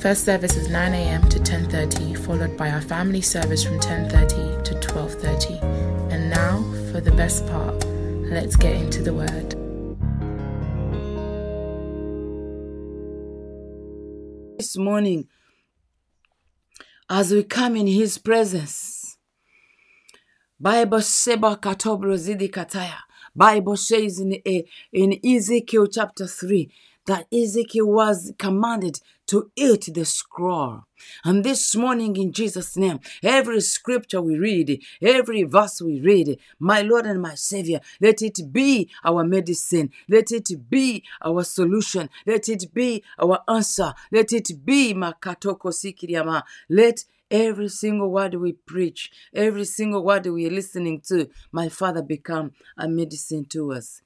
First service is 9am to 10:30, followed by our family service from 10:30 to 12:30. And now, for the best part, let's get into the Word. This morning, as we come in His presence, Bible Seba Katobro Zidi Kataya. Bible says in Ezekiel chapter 3 that Ezekiel was commanded to eat the scroll. And this morning, in Jesus' name, every scripture we read, every verse we read, my Lord and my Savior, let it be our medicine. Let it be our solution. Let it be our answer. Let it be makatoko sikiriama. Let every single word we preach, every single word we are listening to, my Father, become a medicine to us.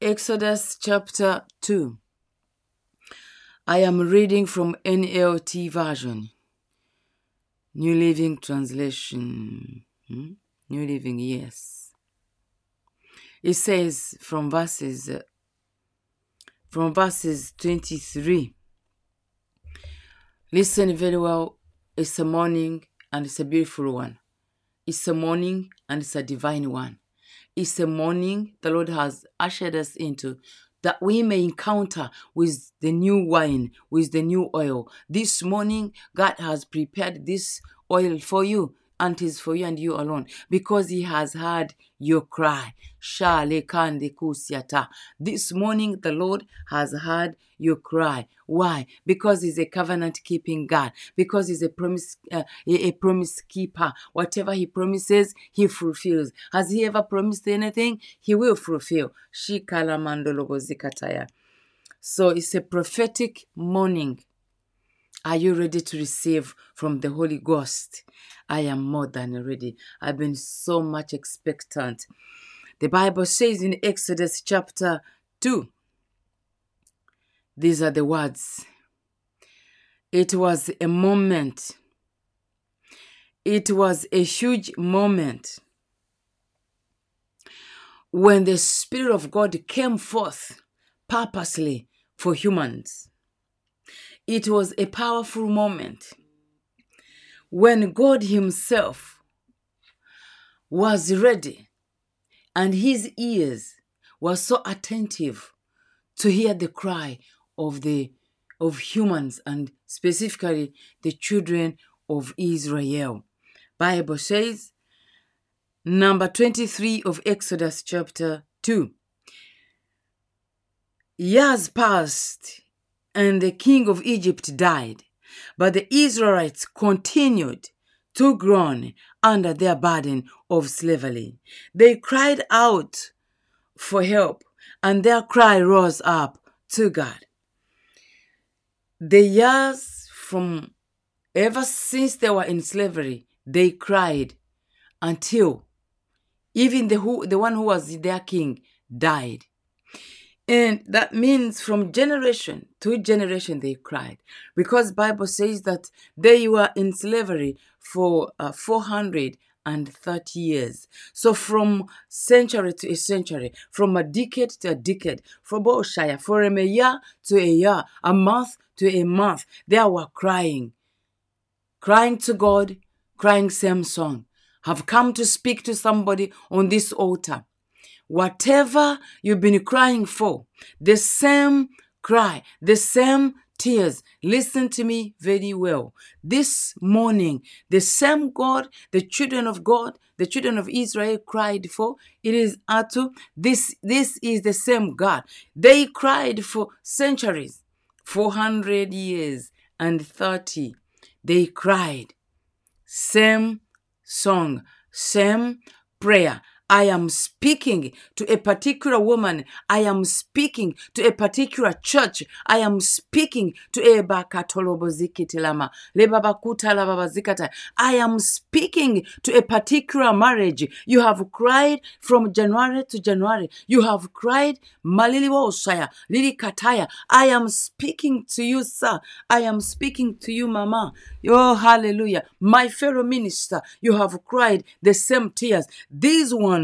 Exodus chapter 2. I am reading from NLT version. New Living Translation. New Living, yes. It says from verses 23. Listen very well. It's a morning and it's a beautiful one. It's a morning and it's a divine one. It's a morning the Lord has ushered us into, that we may encounter with the new wine, with the new oil. This morning, God has prepared this oil for you, and it's for you and you alone, because He has heard your cry. This morning, the Lord has heard your cry. Why? Because He's a covenant-keeping God. Because He's a promise keeper. Whatever He promises, He fulfills. Has He ever promised anything? He will fulfill. So it's a prophetic morning. Are you ready to receive from the Holy Ghost? I am more than ready. I've been so much expectant. The Bible says in Exodus chapter 2, these are the words. It was a moment. It was a huge moment when the Spirit of God came forth purposely for humans. It was a powerful moment when God Himself was ready and His ears were so attentive to hear the cry of humans, and specifically the children of Israel. Bible says, number 23 of Exodus chapter 2. Years passed, and the king of Egypt died, but the Israelites continued to groan under their burden of slavery. They cried out for help, and their cry rose up to God. The years from ever since they were in slavery, they cried until even the one who was their king died. And that means from generation to generation they cried, because Bible says that they were in slavery for 430 years. So from century to a century, from a decade to a decade, from a year to a year, a month to a month, they were crying to God, crying same song. Have come to speak to somebody on this altar. Whatever you've been crying for, the same cry, the same tears. Listen to me very well. This morning, the same God, the children of God, the children of Israel cried for, it is Atu. This is the same God. They cried for centuries, 400 years and 30. They cried. Same song, same prayer. I am speaking to a particular woman. I am speaking to a particular church. I am speaking to Eba Katolobozikitilama. Lebabakuta Lababazikata. I am speaking to a particular marriage. You have cried from January to January. You have cried Maliliwa Osaya, Lili Kataya. I am speaking to you, sir. I am speaking to you, mama. Oh, hallelujah. My fellow minister, you have cried the same tears. These ones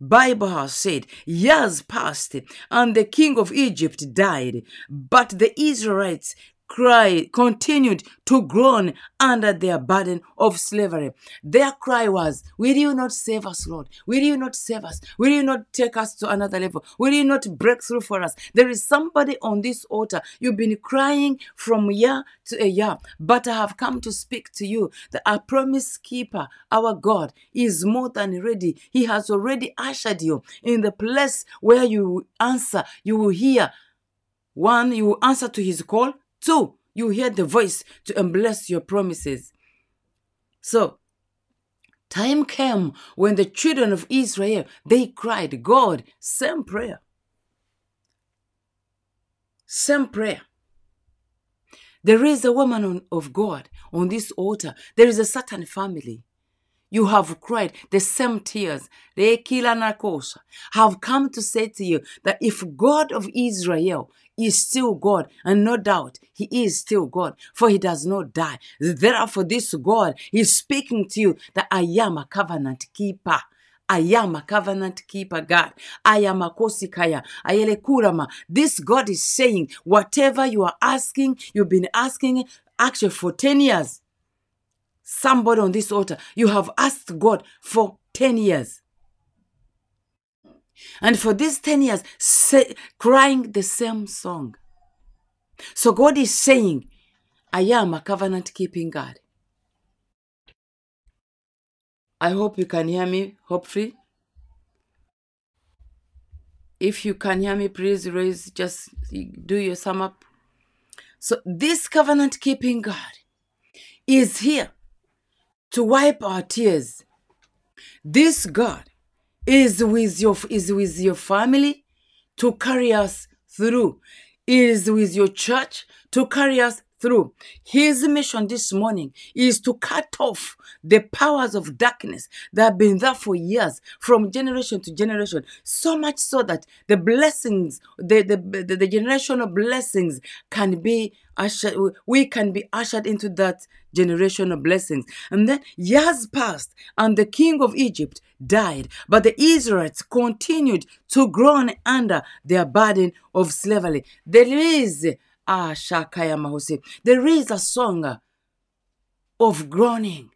Bible has said, years passed, and the king of Egypt died, but the Israelites cry continued to groan under their burden of slavery. Their cry was, will you not save us, Lord? Will you not save us? Will you not take us to another level? Will you not break through for us? There is somebody on this altar. You've been crying from year to year, but I have come to speak to you that our promise keeper, our God, is more than ready. He has already ushered you in the place where you answer, you will hear. One, you will answer to his call. So you hear the voice to embrace your promises. So time came when the children of Israel, they cried, God, same prayer. Same prayer. There is a woman of God on this altar. There is a certain family. You have cried the same tears. Have come to say to you that if God of Israel is still God, and no doubt he is still God, for he does not die. Therefore, this God is speaking to you that I am a covenant keeper. I am a covenant keeper God. I am a kosikaya. Ayelekurama. This God is saying, whatever you are asking, you've been asking actually for 10 years. Somebody on this altar, you have asked God for 10 years. And for these 10 years, crying the same song. So God is saying, I am a covenant-keeping God. I hope you can hear me, hopefully. If you can hear me, please raise, just do your sum up. So this covenant-keeping God is here to wipe our tears. This God is with your family to carry us through. Is with your church to carry us through. His mission this morning is to cut off the powers of darkness that have been there for years, from generation to generation, so much so that the blessings, the generational blessings can be ushered, we can be ushered into that generational blessings. And then years passed, and the king of Egypt died, but the Israelites continued to groan under their burden of slavery. There is a song of groaning,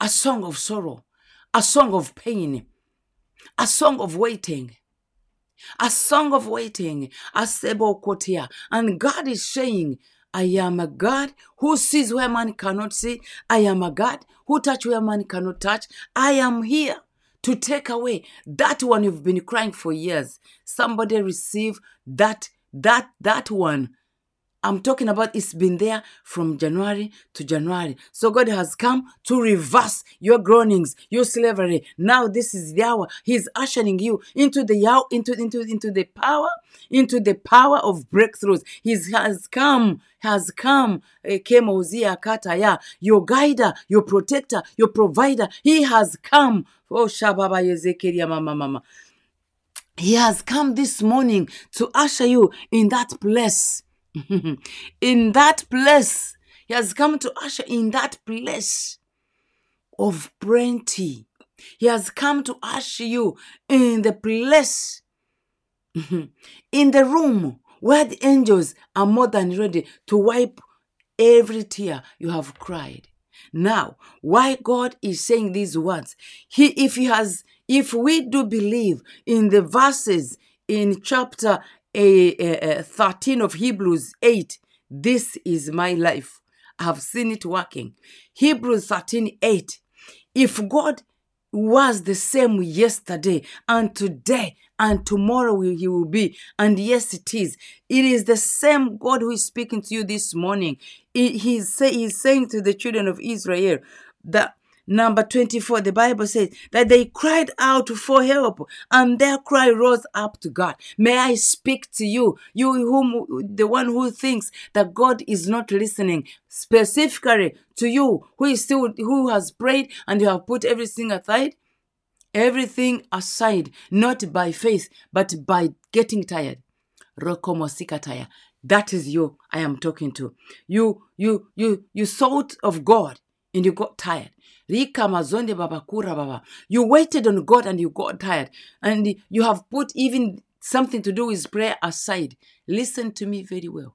a song of sorrow, a song of pain, a song of waiting, a song of waiting. And God is saying, I am a God who sees where man cannot see. I am a God who touches where man cannot touch. I am here to take away that one you've been crying for years. Somebody receive that one. I'm talking about it's been there from January to January. So God has come to reverse your groanings, your slavery. Now this is the hour. He's ushering you into the hour, into the power, of breakthroughs. He has come. Your guider, your protector, your provider. He has come. Oh, Shababa Yezekiel, mama. He has come this morning to usher you in that place. In that place, he has come to usher in that place of plenty. He has come to usher you in the place, in the room where the angels are more than ready to wipe every tear you have cried. Now, why God is saying these words? If we do believe in the verses in chapter 13 of Hebrews 8, this is my life. I have seen it working. Hebrews 13:8. If God was the same yesterday and today and tomorrow he will be, and yes it is. It is the same God who is speaking to you this morning. He is saying to the children of Israel that Number 24, the Bible says that they cried out for help and their cry rose up to God. May I speak to you, the one who thinks that God is not listening, specifically to you who has prayed and you have put everything aside? Everything aside, not by faith, but by getting tired. Rokomosikataya. That is you I am talking to. You sought of God and you got tired. Rikamazonde babakura baba. You waited on God and you got tired. And you have put even something to do with prayer aside. Listen to me very well.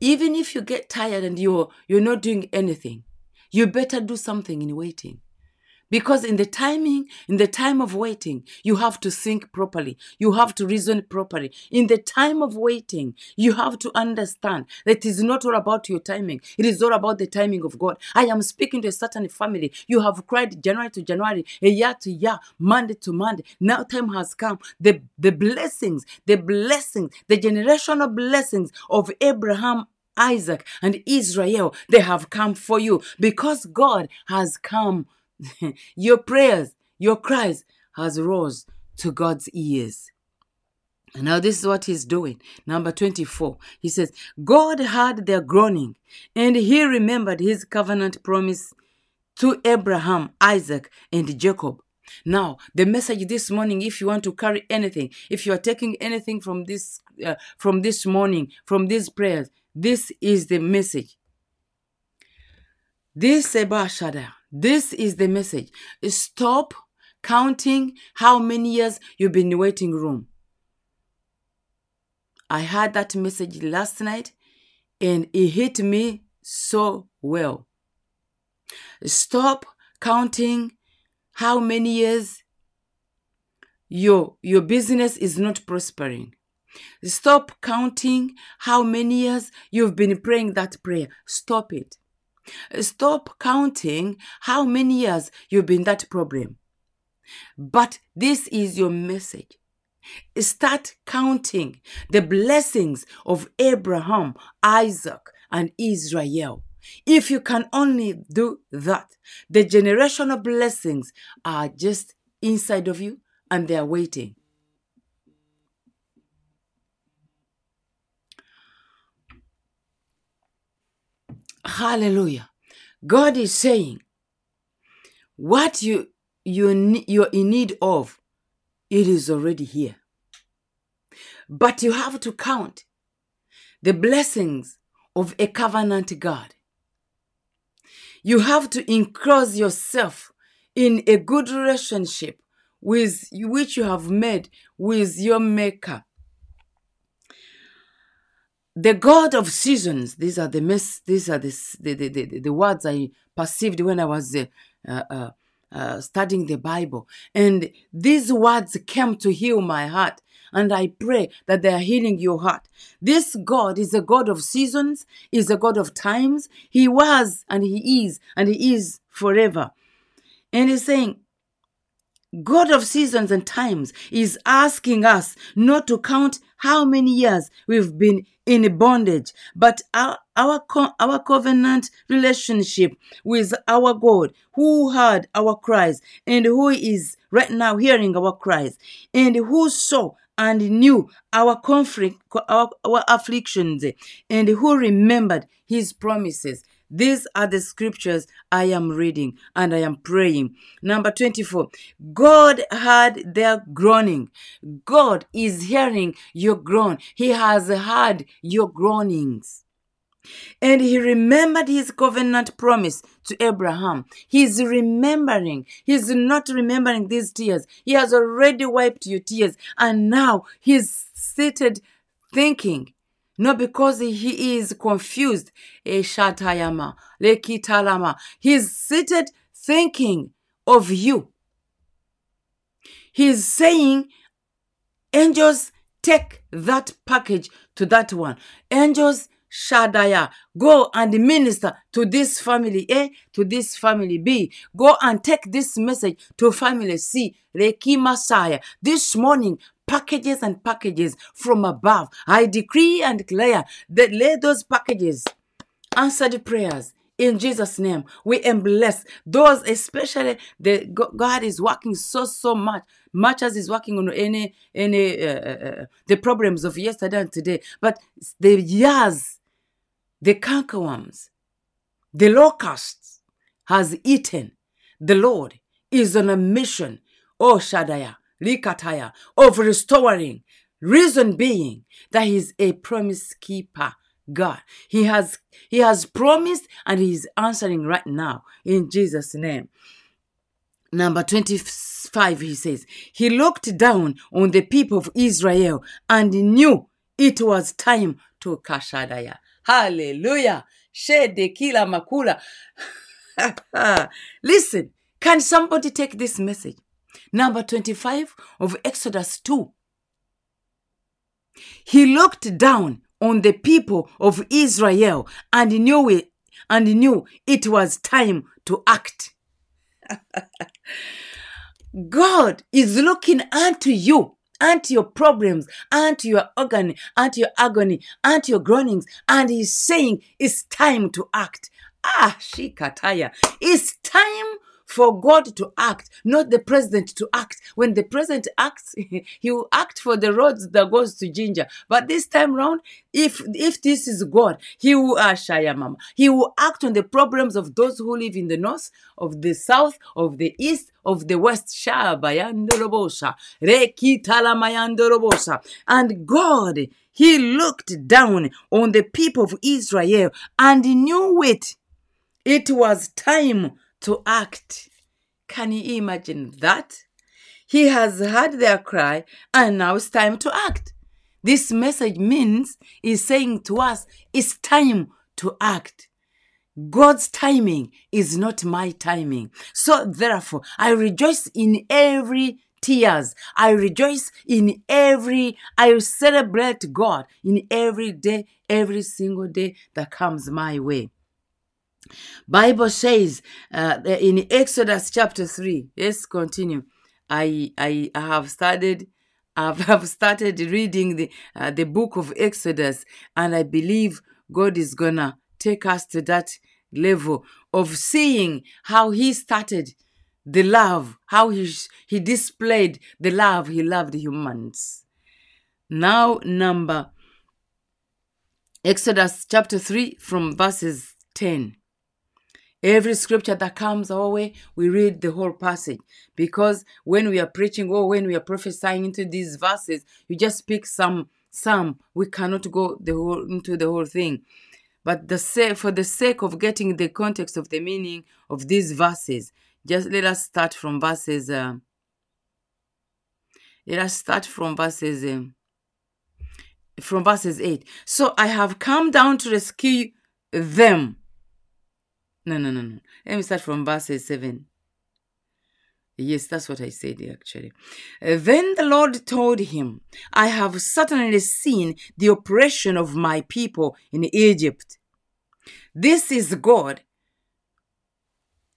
Even if you get tired and you're not doing anything, you better do something in waiting. Because in the time of waiting, you have to think properly. You have to reason properly. In the time of waiting, you have to understand that it is not all about your timing. It is all about the timing of God. I am speaking to a certain family. You have cried January to January, a year to year, Monday to Monday. Now time has come. The blessings, the generational blessings of Abraham, Isaac, and Israel, they have come for you because God has come. Your prayers, your cries has rose to God's ears. And now this is what he's doing. Number 24, he says, God heard their groaning and he remembered his covenant promise to Abraham, Isaac, and Jacob. Now, the message this morning, if you want to carry anything, if you are taking anything from this morning, from these prayers, this is the message. This Sebashada. This is the message. Stop counting how many years you've been in waiting room. I heard that message last night and it hit me so well. Stop counting how many years your business is not prospering. Stop counting how many years you've been praying that prayer. Stop it. Stop counting how many years you've been that problem. But this is your message. Start counting the blessings of Abraham, Isaac, and Israel. If you can only do that, the generational blessings are just inside of you and they are waiting. Hallelujah. God is saying, what you're in need of, it is already here. But you have to count the blessings of a covenant God. You have to enclose yourself in a good relationship with which you have made with your maker. The God of seasons. These are the words I perceived when I was studying the Bible, and these words came to heal my heart. And I pray that they are healing your heart. This God is a God of seasons. Is a God of times. He was and he is forever. And he's saying, God of seasons and times is asking us not to count how many years we've been in bondage, but our covenant relationship with our God, who heard our cries and who is right now hearing our cries, and who saw and knew our conflict, our afflictions, and who remembered his promises. These are the scriptures I am reading and I am praying. Number 24, God heard their groaning. God is hearing your groan. He has heard your groanings. And he remembered his covenant promise to Abraham. He's remembering. He's not remembering these tears. He has already wiped your tears. And now he's seated thinking. Not because he is confused. He's seated thinking of you. He's saying, angels, take that package to that one. Angels, Shadaya, go and minister to this family A, to this family B. Go and take this message to family C. Reki Masaya. This morning, packages and packages from above. I decree and declare that lay those packages, answered prayers, In Jesus' name, we am blessed. Those especially, God is working so much. Much as is working on the problems of yesterday and today. But the years, the cankerworms, the locusts has eaten. The Lord is on a mission, oh Shaddai, Likataya, of restoring. Reason being that He is a promise keeper. God. He has promised and He is answering right now in Jesus' name. Number 25, he says, He looked down on the people of Israel and knew it was time to Kashadaya. Hallelujah. Shedekila makula. Listen, can somebody take this message? Number 25 of Exodus 2. He looked down on the people of Israel and knew it was time to act. God is looking unto you, unto your problems, unto your agony, unto your groanings, and He's saying, it's time to act. Ah, Shikataya. It's time for God to act, not the president to act. When the president acts, he will act for the roads that goes to Jinja. But this time round, if this is God, He will Shayamama. He will act on the problems of those who live in the north, of the south, of the east, of the west. Shabayandorobosa, Rekitalamayandorobosa. And God, He looked down on the people of Israel and knew it. It was time to act. Can you imagine that? He has heard their cry and now it's time to act. This message means He's saying to us, it's time to act. God's timing is not my timing. So therefore, I rejoice in every tears. I rejoice in every, I celebrate God in every day, every single day that comes my way. Bible says in Exodus chapter 3. Let's continue. I have started reading the book of Exodus, and I believe God is gonna take us to that level of seeing how He started the love, how He displayed the love He loved humans. Now, number Exodus chapter 3 from verses 10. Every scripture that comes our way, we read the whole passage. Because when we are preaching or when we are prophesying into these verses, you just pick some. We cannot go into the whole thing. But for the sake of getting the context of the meaning of these verses, just let us start from verses. From verses 8. So I have come down to rescue them. No. Let me start from verse 7. Yes, that's what I said, actually. Then the Lord told him, I have certainly seen the oppression of my people in Egypt. This is God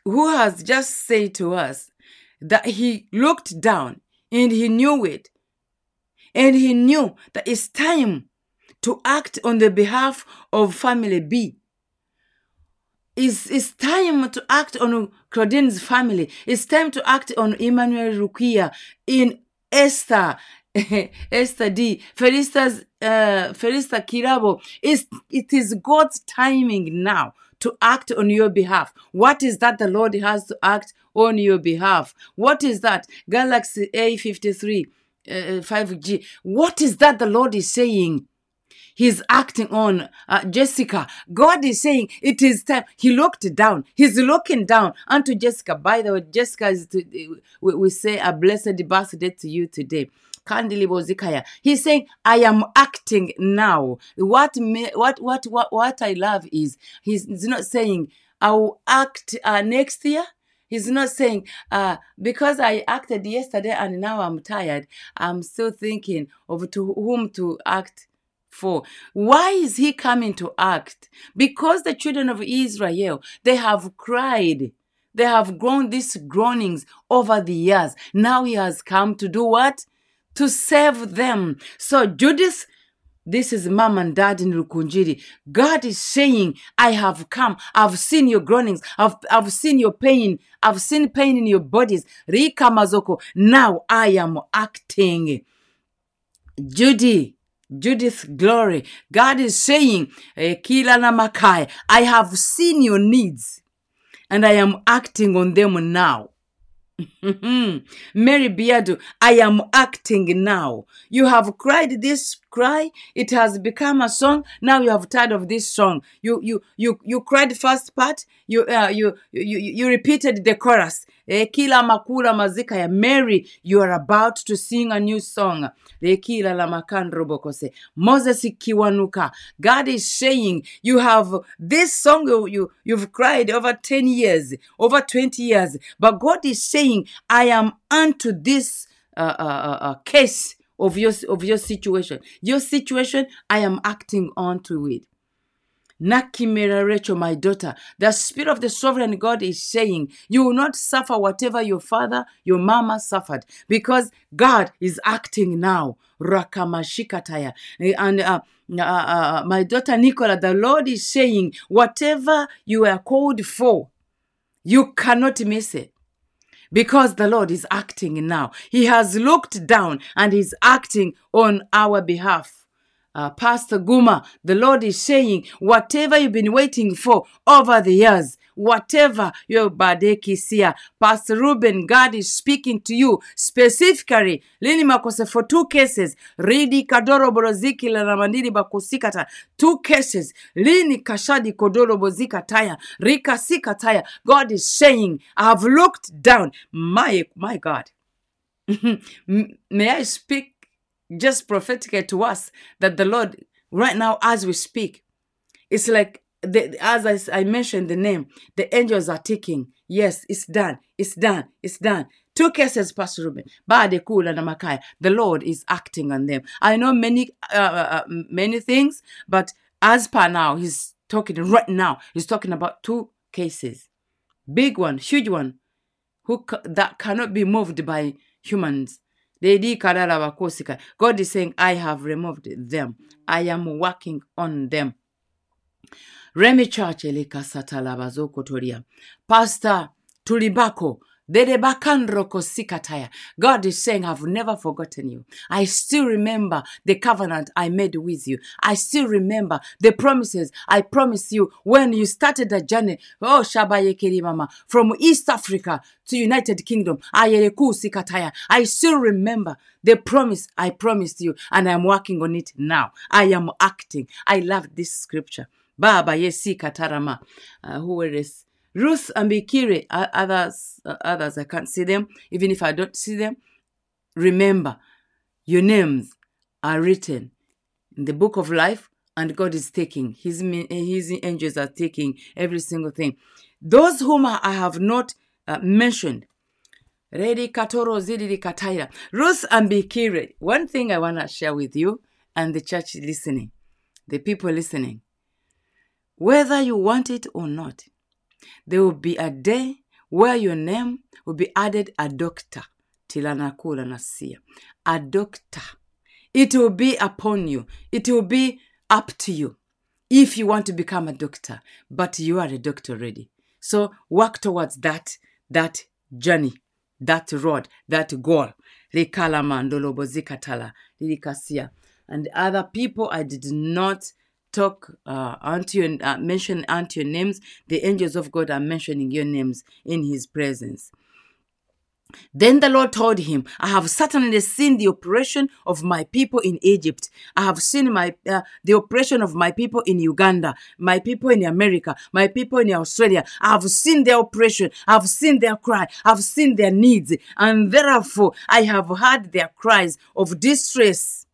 who has just said to us that He looked down and He knew it. And He knew that it's time to act on the behalf of family B. It's time to act on Claudine's family. It's time to act on Emmanuel Rukia, in Esther, Esther D, Ferista Kirabo. It is God's timing now to act on your behalf. What is that the Lord has to act on your behalf? What is that? Galaxy A53, 5G. What is that the Lord is saying? He's acting on Jessica. God is saying it is time. He looked down. He's looking down unto Jessica. By the way, Jessica is we say a blessed birthday to you today. He's saying, I am acting now. What I love is, he's not saying, I will act next year. He's not saying, because I acted yesterday and now I'm tired, I'm still thinking of to whom to act. For why is He coming to act? Because the children of Israel, they have cried, they have grown these groanings over the years. Now He has come to do what? To save them. So Judith This is mom and dad in Rukunjiri. God is saying, I have come. I've seen your groanings. I've seen your pain. I've seen pain in your bodies. Rika Mazoko. Now I am acting. Judith Glory. God is saying, Kila Namakai, I have seen your needs and I am acting on them now. Mary Biadu, I am acting now. You have cried this cry. It has become a song. Now you have tired of this song. You cried first part. You repeated the chorus. Kila makula mazika ya Mary, you are about to sing a new song. Kila la makandro bokose. Moses kiwanuka. God is saying, you have this song you've cried over 10 years, over 20 years. But God is saying, I am unto this case of your situation. Your situation, I am acting onto it. Nakimera Rachel, my daughter, the Spirit of the Sovereign God is saying, you will not suffer whatever your father, your mama suffered, because God is acting now. Rakamashikataya. And my daughter Nicola, the Lord is saying, whatever you are called for, you cannot miss it. Because the Lord is acting now. He has looked down and is acting on our behalf. Pastor Guma, the Lord is saying, whatever you've been waiting for over the years, whatever your badekisia, Pastor Ruben, God is speaking to you specifically. Lini makose for 2 cases. Ridi kadoro boroziki la namandiri bakusikata. 2 cases. Lini kashadi kodoro bozika taya. Rika sika taya. God is saying, I have looked down. My God. May I speak? Just prophetically to us that the Lord, right now as we speak, it's like, as I mentioned the name, the angels are ticking. Yes, it's done. It's done. It's done. 2 cases, Pastor Ruben. Bade Kula na Makaya. The Lord is acting on them. I know many things, but as per now, he's talking right now. He's talking about 2 cases. Big one, huge one, that cannot be moved by humans. God is saying, I have removed them. I am working on them. Remy Church, Pastor Tulibako, God is saying, I've never forgotten you. I still remember the covenant I made with you. I still remember the promises I promised you when you started the journey. Oh, Shabayekeri Mama, from East Africa to United Kingdom. I still remember the promise I promised you, and I'm working on it now. I am acting. I love this scripture. Baba Yesi Katarama. Who is Ruth and Bikiri, others, I can't see them. Even if I don't see them, remember, your names are written in the book of life, and God is taking. His angels are taking every single thing. Those whom I have not mentioned. Redi Katoro Zidiri Kataya. Ruth and Bikiri. One thing I want to share with you and the church listening, the people listening. Whether you want it or not, there will be a day where your name will be added a doctor. Tilanakula nasia. A doctor. It will be upon you. It will be up to you if you want to become a doctor. But you are a doctor already. So work towards that journey, that road, that goal. And other people I did not talk mention unto your names. The angels of God are mentioning your names in his presence. Then the Lord told him, I have certainly seen the oppression of my people in Egypt. I have seen the oppression of my people in Uganda, my people in America, my people in Australia. I have seen their oppression. I have seen their cry. I have seen their needs. And therefore, I have heard their cries of distress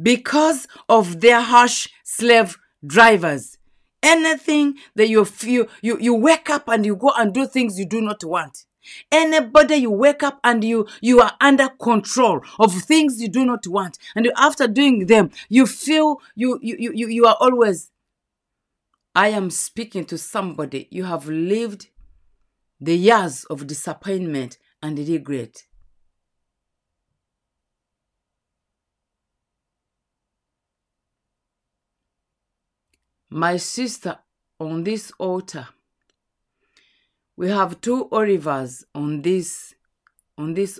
because of their harsh slave drivers. Anything that you feel, you wake up and you go and do things you do not want. Anybody you wake up and you are under control of things you do not want. And after doing them, you feel you are always. I am speaking to somebody. You have lived the years of disappointment and regret. my sister on this altar. We have two Olivers on this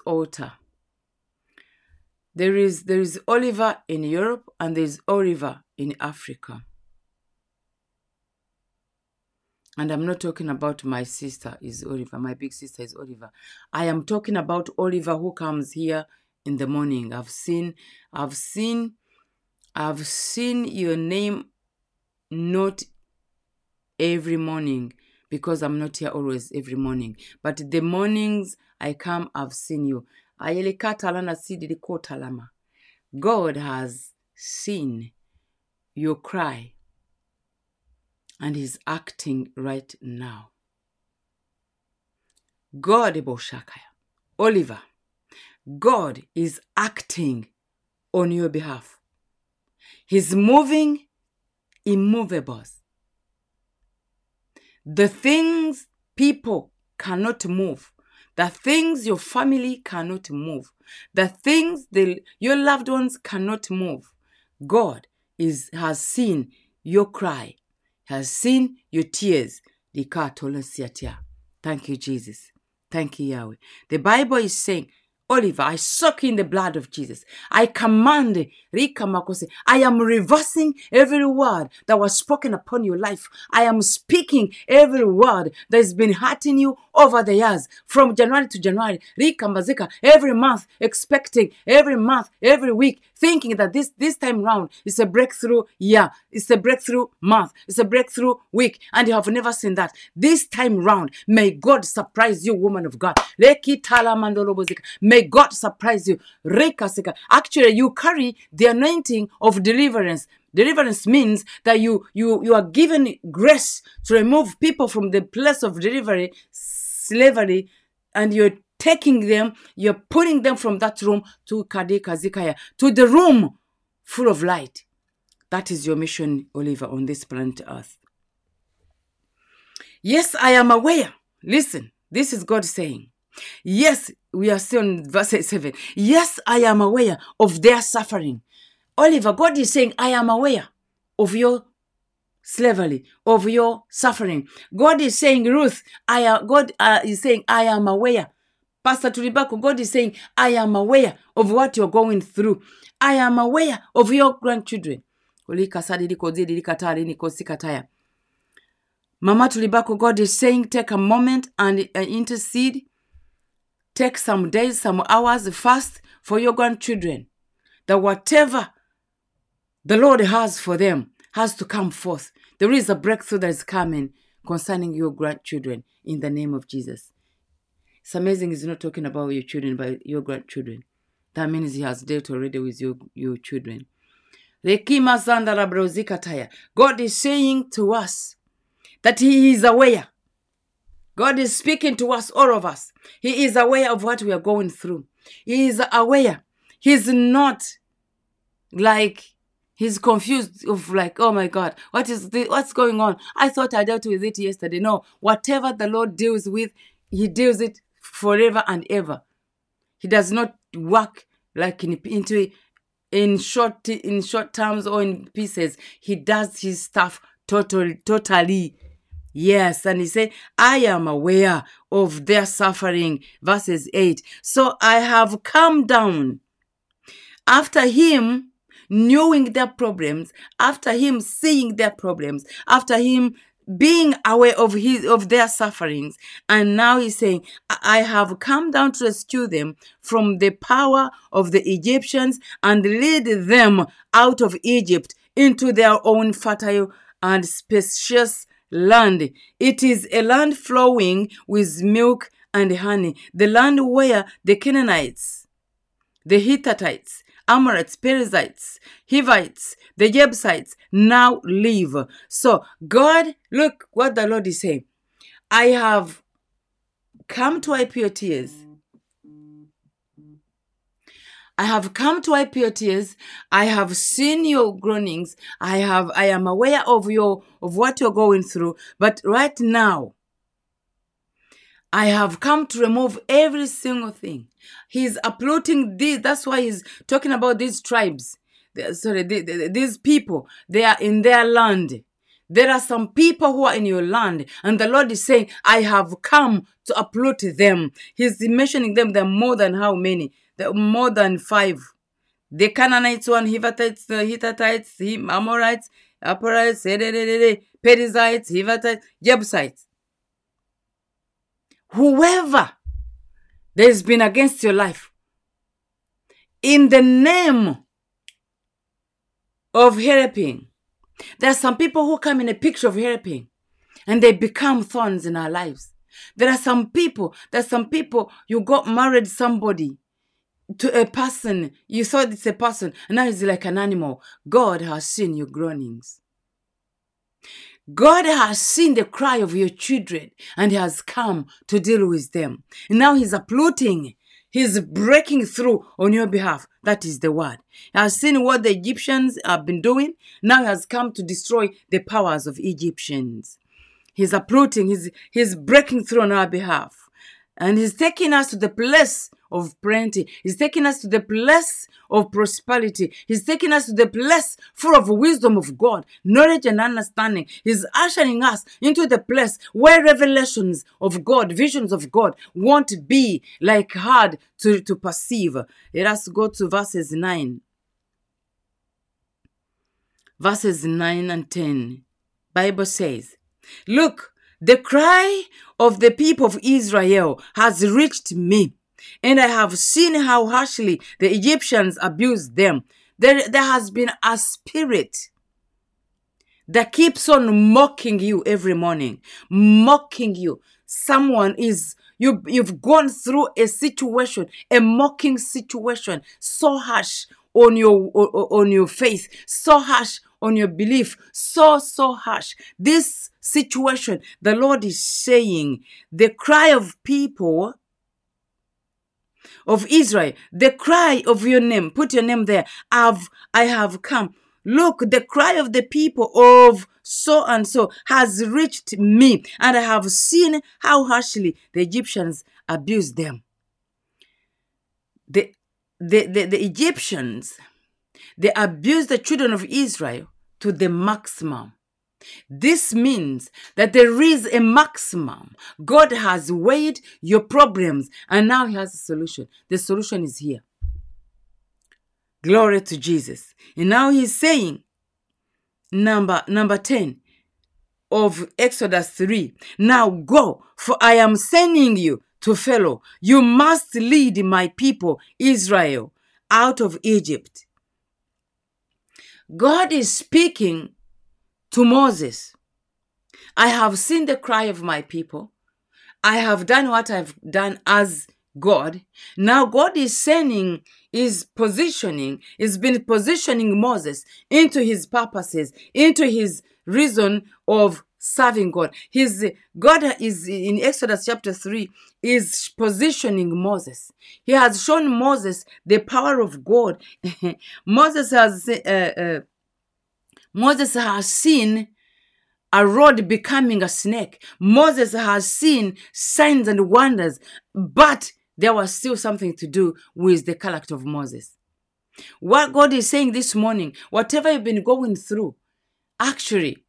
altar. There is Oliver in Europe and there is Oliver in Africa. And I'm not talking about my sister is Oliver, my big sister is Oliver. I am talking about Oliver who comes here in the morning. I've seen your name not every morning because I'm not here always every morning. But the mornings I come, I've seen you. God has seen your cry. And he's acting right now. God Boshakaya, Oliver, God is acting on your behalf. He's moving immovables. The things people cannot move, the things your family cannot move, the things your loved ones cannot move, God has seen your cry. Has seen your tears. Thank you, Jesus. Thank you, Yahweh. The Bible is saying, Oliver, I soak in the blood of Jesus. I command, I am reversing every word that was spoken upon your life. I am speaking every word that has been hurting you over the years. From January to January, every month, expecting, every month, every week, thinking that this time round is a breakthrough year, it's a breakthrough month, it's a breakthrough week, and you have never seen that. This time round, may God surprise you, woman of God. May God surprise you. Actually, you carry the anointing of deliverance. Deliverance means that you are given grace to remove people from the place of delivery, slavery, and you're taking them, you're putting them from that room to Kadikazikaya, to the room full of light. That is your mission, Oliver, on this planet Earth. Yes, I am aware. Listen, this is God saying. Yes, we are still in verse 7. Yes, I am aware of their suffering. Oliver, God is saying, I am aware of your slavery, of your suffering. God is saying, Ruth, God is saying, I am aware. Pastor Tulibako, God is saying, I am aware of what you're going through. I am aware of your grandchildren. Mama Tulibako, God is saying, take a moment and intercede. Take some days, some hours, fast for your grandchildren. That whatever the Lord has for them has to come forth. There is a breakthrough that is coming concerning your grandchildren in the name of Jesus. It's amazing he's not talking about your children, but your grandchildren. That means he has dealt already with your children. God is saying to us that he is aware. God is speaking to us, all of us. He is aware of what we are going through. He is aware. He's not like, he's confused of like, oh my God, what's going on? I thought I dealt with it yesterday. No, whatever the Lord deals with, he deals it forever and ever. He does not work like in short terms or in pieces. He does his stuff totally. Yes, and he said, I am aware of their suffering. Verses 8. So I have come down after him, knowing their problems, after him seeing their problems, after him being aware of their sufferings. And now he's saying, I have come down to rescue them from the power of the Egyptians and lead them out of Egypt into their own fertile and spacious land. It is a land flowing with milk and honey, the land where the Canaanites, the Hittites, Amorites, Perizzites, Hivites, the Jebusites now live. So God, look what the Lord is saying. I have come to wipe your tears. I have come to wipe your tears. I have seen your groanings. I am aware of what you're going through. But right now, I have come to remove every single thing. He's uprooting this. That's why he's talking about these tribes. These people. They are in their land. There are some people who are in your land, and the Lord is saying, I have come to uproot them. He's mentioning them. There are more than how many? There are more than 5. The Canaanites, Hittites, Amorites, Amorites, Perizzites, Hittites, Jebusites. Whoever that has been against your life, in the name of helping. There are some people who come in a picture of helping, and they become thorns in our lives. There are some people, you got married somebody to a person, you thought it's a person, and now it's like an animal. God has seen your groanings. God has seen the cry of your children, and He has come to deal with them. Now He's uprooting. He's breaking through on your behalf. That is the word. He has seen what the Egyptians have been doing. Now He has come to destroy the powers of Egyptians. He's uprooting. He's breaking through on our behalf. And He's taking us to the place of plenty. He's taking us to the place of prosperity. He's taking us to the place full of wisdom of God, knowledge and understanding. He's ushering us into the place where revelations of God, visions of God won't be like hard to perceive. Let us go to verses 9. Verses 9 and 10. Bible says, Look, the cry of the people of Israel has reached me. And I have seen how harshly the Egyptians abused them. There has been a spirit that keeps on mocking you every morning. Mocking you. Someone is, you've gone through a situation, a mocking situation, so harsh on your faith, so harsh on your belief, so harsh. This situation, the Lord is saying, the cry of people of Israel, the cry of your name, put your name there, I have come. Look, the cry of the people of so and so has reached me, and I have seen how harshly the Egyptians abused them. The Egyptians, they abused the children of Israel to the maximum. This means that there is a maximum. God has weighed your problems, and now He has a solution. The solution is here. Glory to Jesus. And now He's saying, number 10 of Exodus 3, Now go, for I am sending you to Pharaoh. You must lead my people, Israel, out of Egypt. God is speaking to Moses. I have seen the cry of my people. I have done what I've done as God. Now God is sending, has been positioning Moses into His purposes, into His reason of serving God. God is, in Exodus chapter 3, is positioning Moses. He has shown Moses the power of God. Moses has seen a rod becoming a snake. Moses has seen signs and wonders, but there was still something to do with the character of Moses. What God is saying this morning, whatever you've been going through, actually,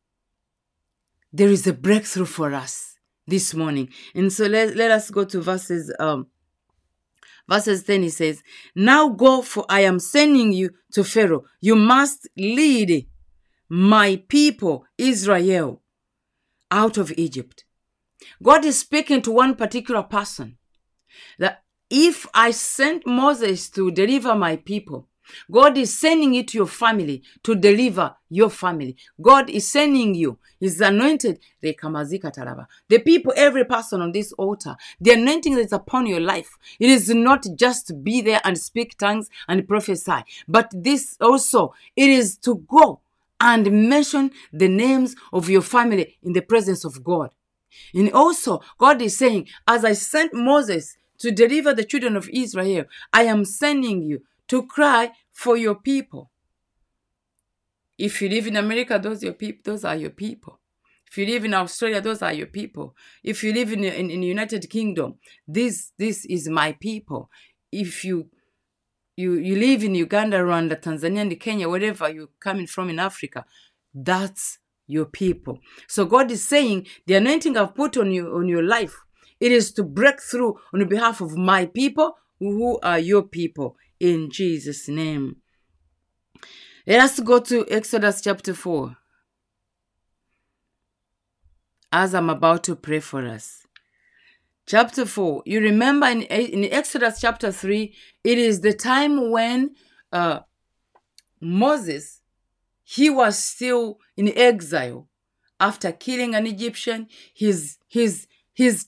there is a breakthrough for us this morning. And so let us go to verses 10, he says, Now go, for I am sending you to Pharaoh. You must lead my people, Israel, out of Egypt. God is speaking to one particular person that if I sent Moses to deliver my people, God is sending it to your family to deliver your family. God is sending you. He's anointed. The people, every person on this altar, the anointing that is upon your life. It is not just to be there and speak tongues and prophesy, but this also, it is to go and mention the names of your family in the presence of God. And also, God is saying, as I sent Moses to deliver the children of Israel, I am sending you to cry for your people. If you live in America, those are your people. If you live in Australia, those are your people. If you live in the United Kingdom, this is my people. If you live in Uganda, Rwanda, Tanzania, and Kenya, wherever you're coming from in Africa, that's your people. So God is saying, the anointing I've put on you, on your life, it is to break through on behalf of my people, who are your people, in Jesus' name. Let us go to Exodus chapter 4. As I'm about to pray for us. Chapter 4. You remember in Exodus chapter 3, it is the time when Moses, he was still in exile. After killing an Egyptian, he's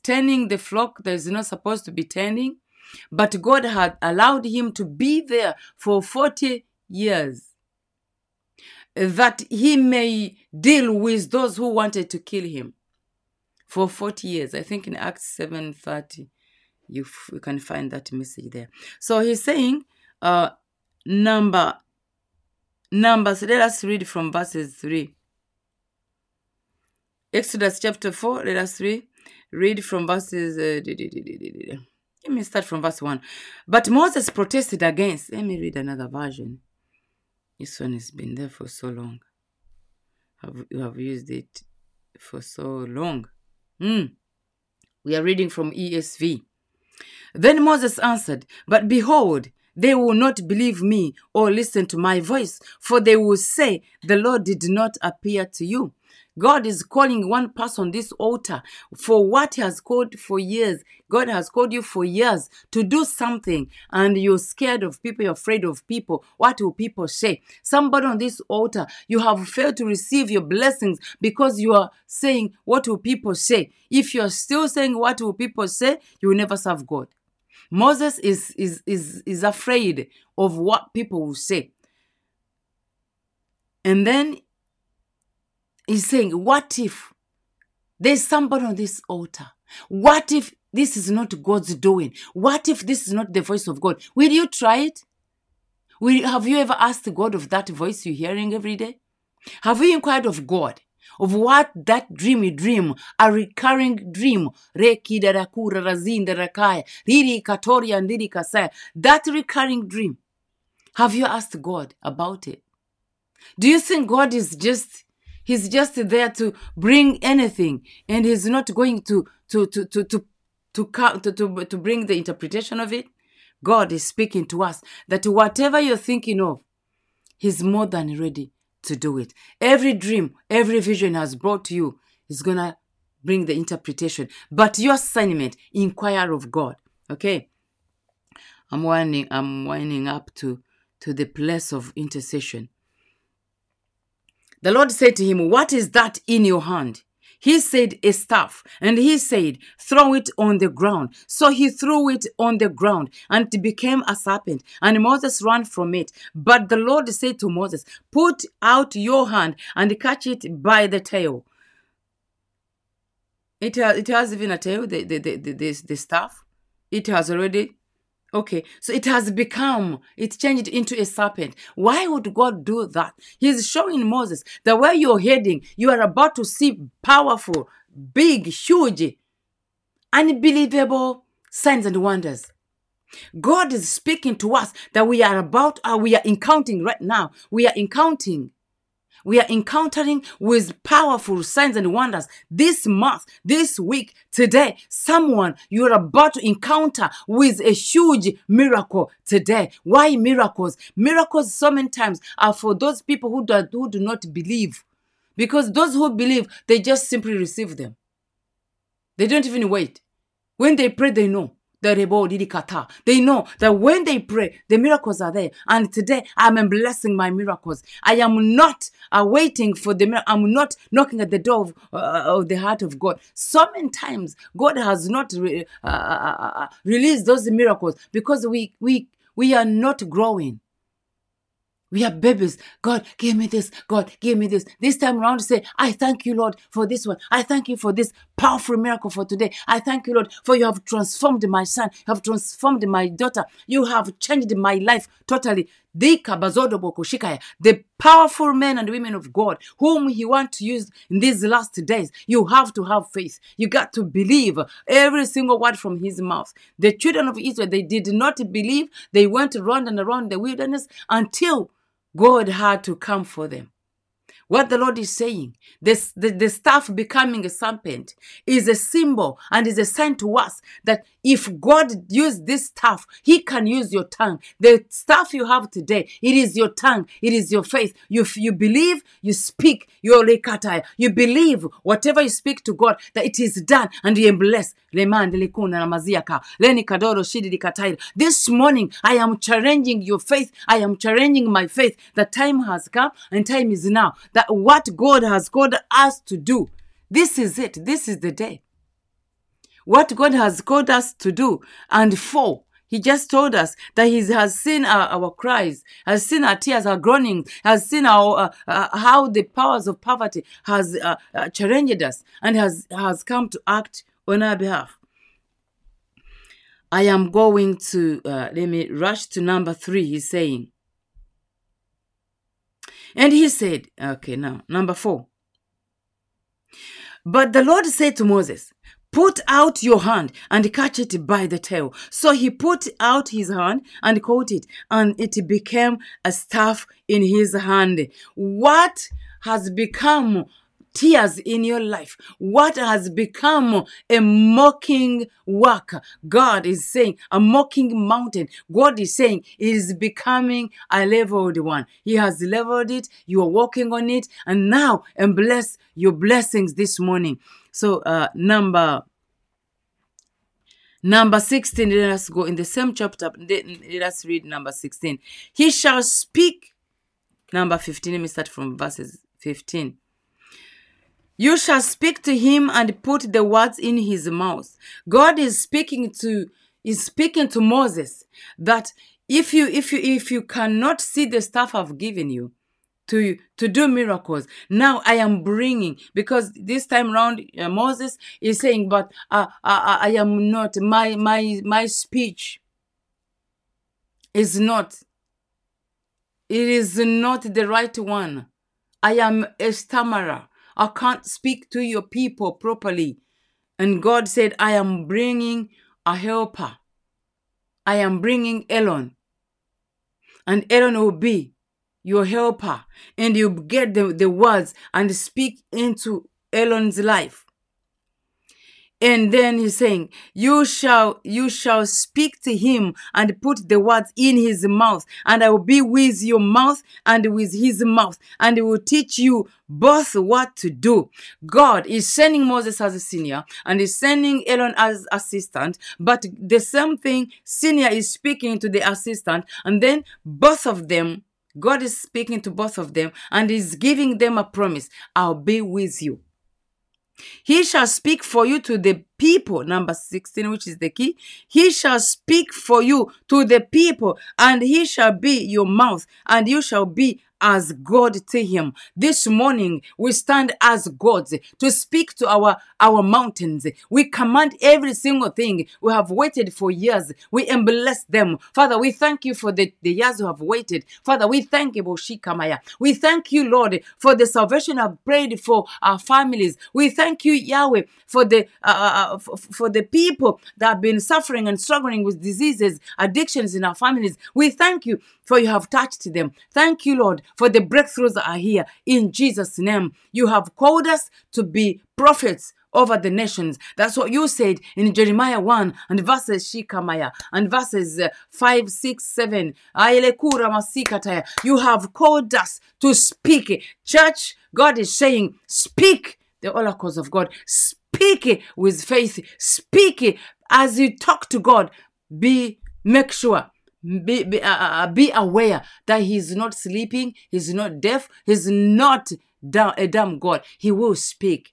tending the flock that is not supposed to be tending. But God had allowed him to be there for 40 years. That he may deal with those who wanted to kill him for 40 years. I think in Acts 7:30, you can find that message there. So he's saying, Numbers, let us read from verses 3. Exodus chapter 4, let us read from verses, let me start from verse 1. But Moses protested against, let me read another version. This one has been there for so long. You have used it for so long. We are reading from ESV. Then Moses answered, but behold, they will not believe me or listen to my voice, for they will say, the Lord did not appear to you. God is calling one person this altar for what he has called for years. God has called you for years to do something, and you're scared of people, you're afraid of people. What will people say? Somebody on this altar, you have failed to receive your blessings because you are saying, what will people say? If you're still saying, what will people say? You will never serve God. Moses is afraid of what people will say. And then he's saying, what if there's somebody on this altar? What if this is not God's doing? What if this is not the voice of God? Will you try it? Have you ever asked God of that voice you're hearing every day? Have you inquired of God, of what that dreamy dream, a recurring dream, that recurring dream? Have you asked God about it? Do you think God is just... He's just there to bring anything, and he's not going to bring the interpretation of it. God is speaking to us that whatever you're thinking of, he's more than ready to do it. Every dream, every vision has brought to you is going to bring the interpretation. But your assignment, inquire of God. Okay? I'm winding up to the place of intercession. The Lord said to him, what is that in your hand? He said, a staff. And he said, throw it on the ground. So he threw it on the ground, and it became a serpent. And Moses ran from it. But the Lord said to Moses, put out your hand and catch it by the tail. It has even a tail, the staff. It has already... Okay, so it has become, it changed into a serpent. Why would God do that? He's showing Moses that where you're heading, you are about to see powerful, big, huge, unbelievable signs and wonders. God is speaking to us that we are encountering with powerful signs and wonders. This month, this week, today, someone you're about to encounter with a huge miracle today. Why miracles? Miracles so many times are for those people who do not believe. Because those who believe, they just simply receive them. They don't even wait. When they pray, they know. They know that when they pray, the miracles are there. And today, I'm blessing my miracles. I am not waiting for the miracle. I'm not knocking at the door of the heart of God. So many times, God has not released those miracles because we are not growing. We are babies. God, give me this. God, give me this. This time around, say, I thank you, Lord, for this one. I thank you for this powerful miracle for today. I thank you, Lord, for you have transformed my son. You have transformed my daughter. You have changed my life totally. The powerful men and women of God whom he wants to use in these last days, you have to have faith. You got to believe every single word from his mouth. The children of Israel, they did not believe. They went round and around the wilderness until God had to come for them. What the Lord is saying, the staff becoming a serpent is a symbol and is a sign to us that if God used this staff, He can use your tongue. The staff you have today, it is your tongue, it is your faith. You believe, you speak, you believe whatever you speak to God, that it is done and you bless. This morning, I am challenging your faith. I am challenging my faith. The time has come and time is now. That what God has called us to do, this is it. This is the day. What God has called us to do and for. He just told us that He has seen our cries, has seen our tears, our groaning, has seen how the powers of poverty has challenged us and has come to act on our behalf. I am going to, let me rush to number 3, he's saying. And he said, okay, now, number 4. But the Lord said to Moses, put out your hand and catch it by the tail. So he put out his hand and caught it, and it became a staff in his hand. What has become tears in your life? What has become a mocking work? God is saying, a mocking mountain. God is saying it is becoming a leveled one. He has leveled it. You are walking on it. And now, bless your blessings this morning. So, number 16, let us go in the same chapter. Let us read number 16. He shall speak. Number 15, let me start from verses 15. You shall speak to him and put the words in his mouth. God is speaking to Moses that if you cannot see the staff I've given you to do miracles, now I am bringing, because this time round Moses is saying, but I am not, my speech is not, it is not the right one. I am a stammerer. I can't speak to your people properly. And God said, I am bringing a helper. I am bringing Aaron. And Aaron will be your helper. And you get the words and speak into Aaron's life. And then he's saying, you shall speak to him and put the words in his mouth, and I will be with your mouth and with his mouth, and I will teach you both what to do. God is sending Moses as a senior and is sending Aaron as assistant, but the same thing, senior is speaking to the assistant, and then both of them, God is speaking to both of them and is giving them a promise. I'll be with you. He shall speak for you to the people, number 16, which is the key. He shall speak for you to the people, and he shall be your mouth, and you shall be as God to him. This morning, we stand as gods to speak to our mountains. We command every single thing. We have waited for years. We bless them. Father, we thank you for the years who have waited. Father, we thank you, Boshikamaya. We thank you, Lord, for the salvation I've prayed for our families. We thank you, Yahweh, for the people that have been suffering and struggling with diseases, addictions in our families. We thank you for you have touched them. Thank you, Lord, for the breakthroughs that are here. In Jesus' name, you have called us to be prophets over the nations. That's what you said in Jeremiah 1 and verses Shikamaya and verses 5, 6, 7. You have called us to speak. Church, God is saying, speak the oracles of God. Speak with faith. Speak as you talk to God. Make sure. Be aware that he's not sleeping, he's not deaf, he's not a dumb God. He will speak.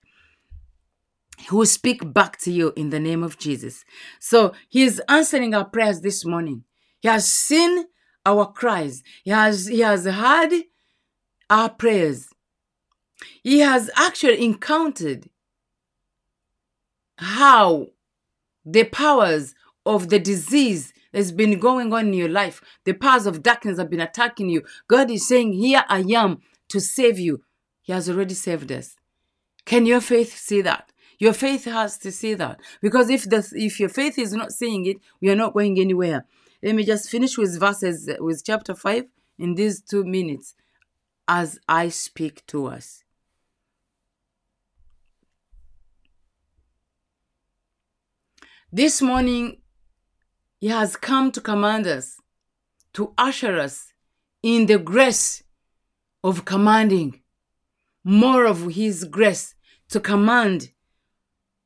He will speak back to you in the name of Jesus. So he's answering our prayers this morning. He has seen our cries. He has heard our prayers. He has actually encountered how the powers of the disease has been going on in your life. The powers of darkness have been attacking you. God is saying, here I am to save you. He has already saved us. Can your faith see that? Your faith has to see that. Because if your faith is not seeing it, we are not going anywhere. Let me just finish with chapter 5 in these 2 minutes. as I speak to us. 'This morning he has come to command us, to usher us in the grace of commanding, more of his grace to command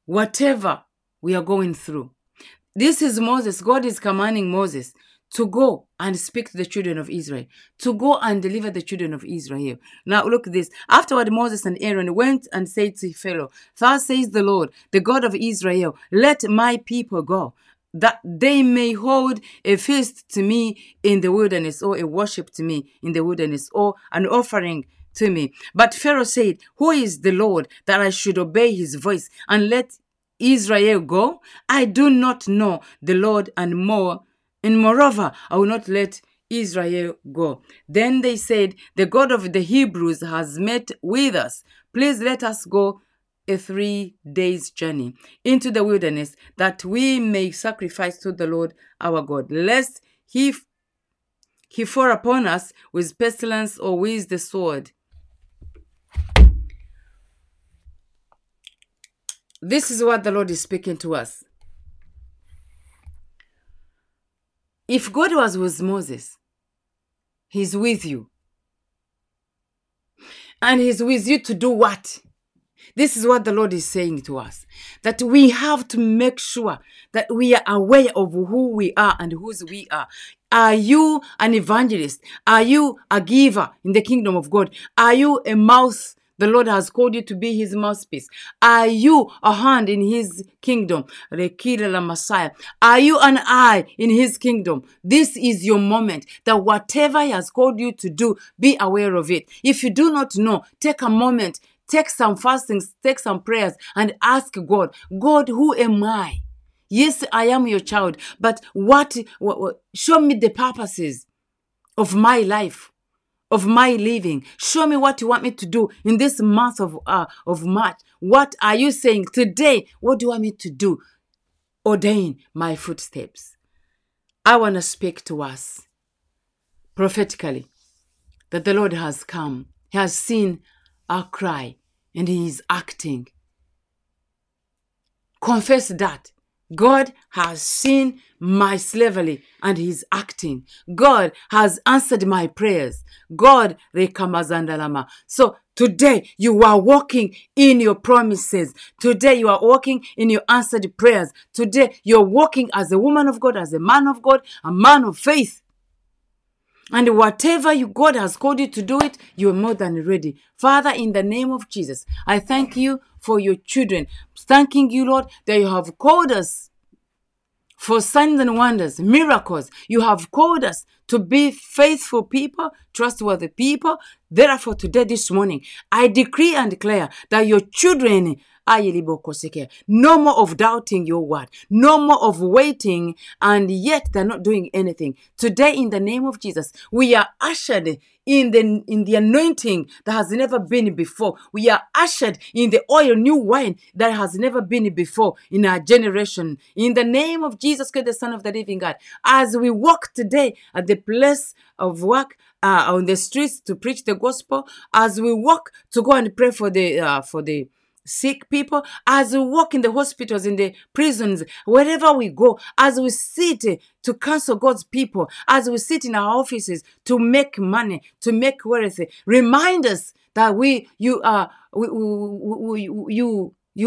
whatever we are going through.This is Moses. God is commanding Moses to go and speak to the children of Israel, to go and deliver the children of Israel. Now look at this. Afterward, Moses and Aaron went and said to Pharaoh, "Thus says the Lord, the God of Israel, let my people go, that they may hold a feast to me in the wilderness, or a worship to me in the wilderness, or an offering to me." But Pharaoh said, "Who is the Lord that I should obey his voice and let Israel go? I do not know the Lord, and moreover, I will not let Israel go." Then they said, "The God of the Hebrews has met with us. Please let us go a 3 days' journey into the wilderness, that we may sacrifice to the Lord our God, lest he fall upon us with pestilence or with the sword." This is what the Lord is speaking to us. If God was with Moses, he's with you. And he's with you to do what? This is what the Lord is saying to us, that we have to make sure that we are aware of who we are and whose we are. Are you an evangelist? Are you a giver in the kingdom of God? Are you a mouth? The Lord has called you to be his mouthpiece. Are you a hand in his kingdom? Rekirela Messiah. Are you an eye in his kingdom? This is your moment, that whatever he has called you to do, be aware of it. If you do not know, take a moment, take some fastings, take some prayers, and ask God, "God, who am I? Yes, I am your child, but what show me the purposes of my life, of my living. Show me what you want me to do in this month of March. What are you saying today? What do you want me to do? Ordain my footsteps." I want to speak to us prophetically that the Lord has come. He has seen our cry and he is acting. Confess that. God has seen my slavery and he's acting. God has answered my prayers. God, rekamazandalama. So today you are walking in your promises. Today you are walking in your answered prayers. Today you're walking as a woman of God, as a man of God, a man of faith. And whatever God has called you to do it, you are more than ready. Father, in the name of Jesus, I thank you for your children. Thanking you, Lord, that you have called us for signs and wonders, miracles. You have called us to be faithful people, trustworthy people. Therefore, today, this morning, I decree and declare that your children, no more of doubting your word, no more of waiting, and yet they're not doing anything. Today, in the name of Jesus, we are ushered in the anointing that has never been before. We are ushered in the oil, new wine that has never been before in our generation. In the name of Jesus Christ, the Son of the living God, as we walk today at the place of work, on the streets to preach the gospel, as we walk to go and pray for the sick people, as we walk in the hospitals, in the prisons, wherever we go, as we sit to counsel God's people, as we sit in our offices to make money, to make wealth, remind us that you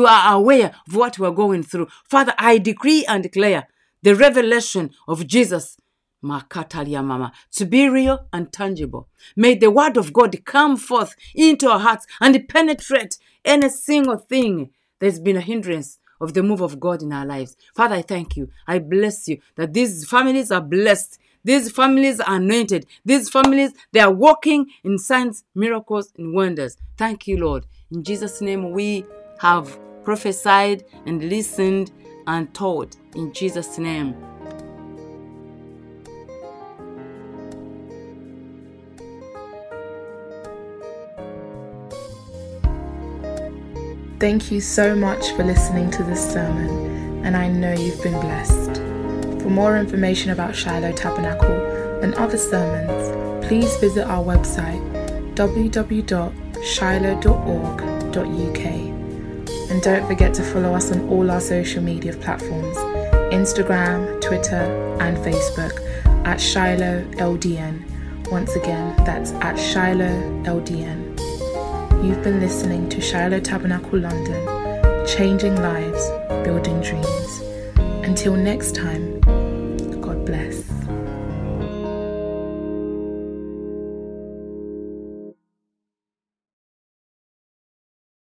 are aware of what we're going through. Father, I decree and declare the revelation of Jesus to be real and tangible. May the word of God come forth into our hearts and penetrate any single thing that's been a hindrance of the move of God in our lives. Father, I thank you. I bless you that these families are blessed. These families are anointed. These families, they are walking in signs, miracles, and wonders. Thank you, Lord. In Jesus' name, we have prophesied and listened and taught. In Jesus' name. Thank you so much for listening to this sermon, and I know you've been blessed. For more information about Shiloh Tabernacle and other sermons, please visit our website www.shiloh.org.uk. And don't forget to follow us on all our social media platforms, Instagram, Twitter and Facebook at Shiloh LDN. Once again, that's at Shiloh LDN. You've been listening to Shiloh Tabernacle London, changing lives, building dreams. Until next time, God bless.